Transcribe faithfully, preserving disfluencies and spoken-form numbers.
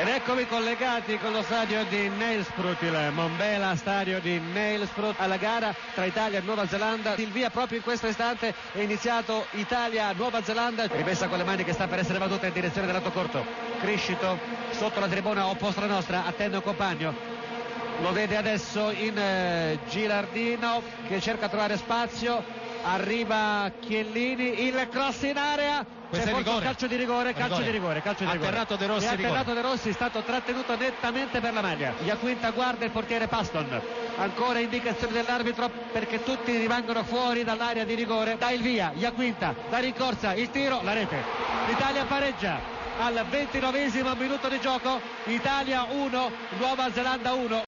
Ed eccomi collegati con lo stadio di Nelspruit, il Mombela, stadio di Nelspruit, alla gara tra Italia e Nuova Zelanda. Il via proprio in questo istante è iniziato Italia-Nuova Zelanda. Rimessa con le mani che sta per essere battuta in direzione del lato corto. Criscito sotto la tribuna opposta alla nostra, attende un compagno. Lo vede adesso in eh, Gilardino che cerca di trovare spazio. Arriva Chiellini, il cross in area. Questo è rigore. Calcio di rigore, calcio rigore. di rigore, calcio di rigore. Atterrato De Rossi. E atterrato De Rossi, è stato trattenuto nettamente per la maglia. Iaquinta guarda il portiere Paston. Ancora indicazione dell'arbitro perché tutti rimangono fuori dall'area di rigore. Dà il via, Iaquinta, la rincorsa, il tiro, la rete. L'Italia pareggia al ventinovesimo minuto di gioco. Italia uno, Nuova Zelanda uno.